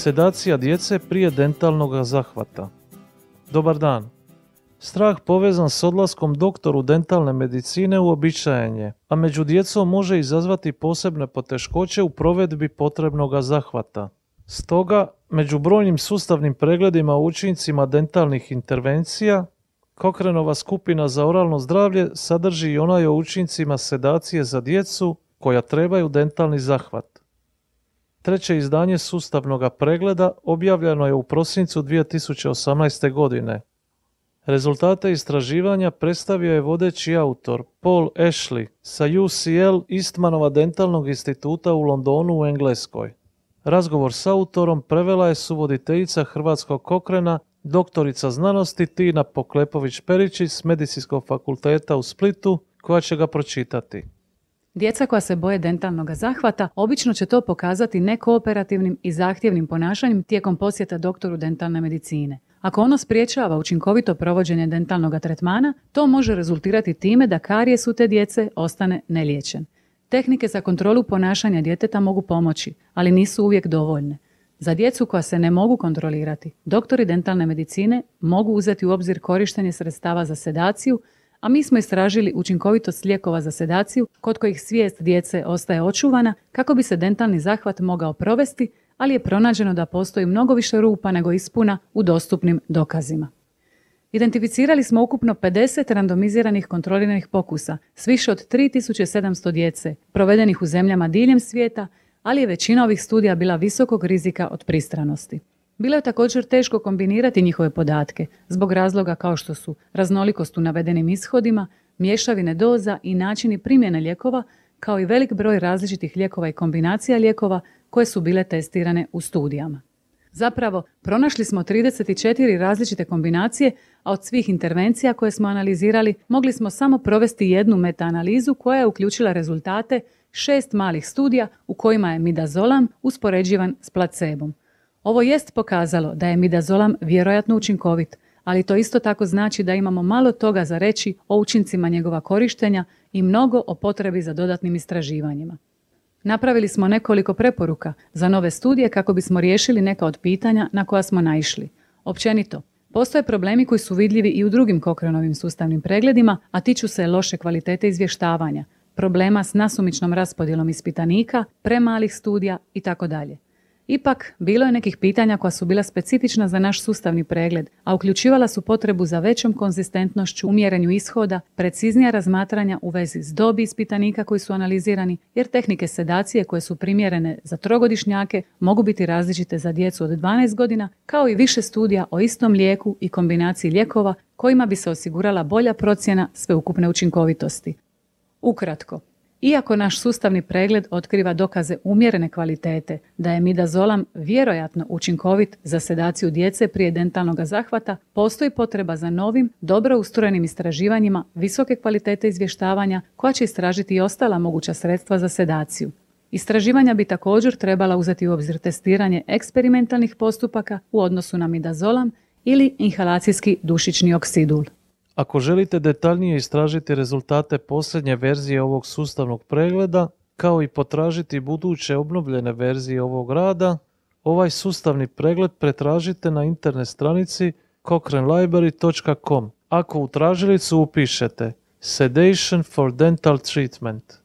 Sedacija djece prije dentalnog zahvata. Dobar dan. Strah povezan s odlaskom doktoru dentalne medicine uobičajen je, a među djecom može izazvati posebne poteškoće u provedbi potrebnog zahvata. Stoga, među brojnim sustavnim pregledima o učincima dentalnih intervencija, Kokrenova skupina za oralno zdravlje sadrži i onaj o učincima sedacije za djecu koja trebaju dentalni zahvat. Treće izdanje sustavnog pregleda objavljeno je u prosincu 2018. godine. Rezultate istraživanja predstavio je vodeći autor Paul Ashley sa UCL Eastmanova Dentalnog instituta u Londonu u Engleskoj. Razgovor s autorom prevela je suvoditeljica Hrvatskog Kokrena, doktorica znanosti Tina Poklepović Perić s Medicinskog fakulteta u Splitu, koja će ga pročitati. Djeca koja se boje dentalnog zahvata obično će to pokazati nekooperativnim i zahtjevnim ponašanjem tijekom posjeta doktoru dentalne medicine. Ako ono spriječava učinkovito provođenje dentalnog tretmana, to može rezultirati time da karijes u te djece ostane neliječen. Tehnike za kontrolu ponašanja djeteta mogu pomoći, ali nisu uvijek dovoljne. Za djecu koja se ne mogu kontrolirati, doktori dentalne medicine mogu uzeti u obzir korištenje sredstava za sedaciju, a mi smo istražili učinkovitost lijekova za sedaciju kod kojih svijest djece ostaje očuvana kako bi se dentalni zahvat mogao provesti, ali je pronađeno da postoji mnogo više rupa nego ispuna u dostupnim dokazima. Identificirali smo ukupno 50 randomiziranih kontroliranih pokusa s više od 3700 djece provedenih u zemljama diljem svijeta, ali je većina ovih studija bila visokog rizika od pristranosti. Bilo je također teško kombinirati njihove podatke zbog razloga kao što su raznolikost u navedenim ishodima, mješavine doza i načini primjene lijekova, kao i velik broj različitih lijekova i kombinacija lijekova koje su bile testirane u studijama. Zapravo, pronašli smo 34 različite kombinacije, a od svih intervencija koje smo analizirali mogli smo samo provesti jednu metaanalizu koja je uključila rezultate 6 malih studija u kojima je midazolam uspoređivan s placebom. Ovo jest pokazalo da je midazolam vjerojatno učinkovit, ali to isto tako znači da imamo malo toga za reći o učincima njegova korištenja i mnogo o potrebi za dodatnim istraživanjima. Napravili smo nekoliko preporuka za nove studije kako bismo riješili neka od pitanja na koja smo naišli. Općenito, postoje problemi koji su vidljivi i u drugim Kokrenovim sustavnim pregledima, a tiču se loše kvalitete izvještavanja, problema s nasumičnom raspodjelom ispitanika, premalih studija itd. Ipak, bilo je nekih pitanja koja su bila specifična za naš sustavni pregled, a uključivala su potrebu za većom konzistentnošću u mjerenju ishoda, preciznija razmatranja u vezi s dobi ispitanika koji su analizirani, jer tehnike sedacije koje su primjerene za trogodišnjake mogu biti različite za djecu od 12 godina, kao i više studija o istom lijeku i kombinaciji lijekova kojima bi se osigurala bolja procjena sveukupne učinkovitosti. Ukratko, iako naš sustavni pregled otkriva dokaze umjerene kvalitete da je midazolam vjerojatno učinkovit za sedaciju djece prije dentalnog zahvata, postoji potreba za novim, dobro ustrojenim istraživanjima visoke kvalitete izvještavanja koja će istražiti i ostala moguća sredstva za sedaciju. Istraživanja bi također trebala uzeti u obzir testiranje eksperimentalnih postupaka u odnosu na midazolam ili inhalacijski dušični oksidul. Ako želite detaljnije istražiti rezultate posljednje verzije ovog sustavnog pregleda, kao i potražiti buduće obnovljene verzije ovog rada, ovaj sustavni pregled pretražite na internet stranici cochranelibrary.com ako u tražilicu upišete Sedation for Dental Treatment.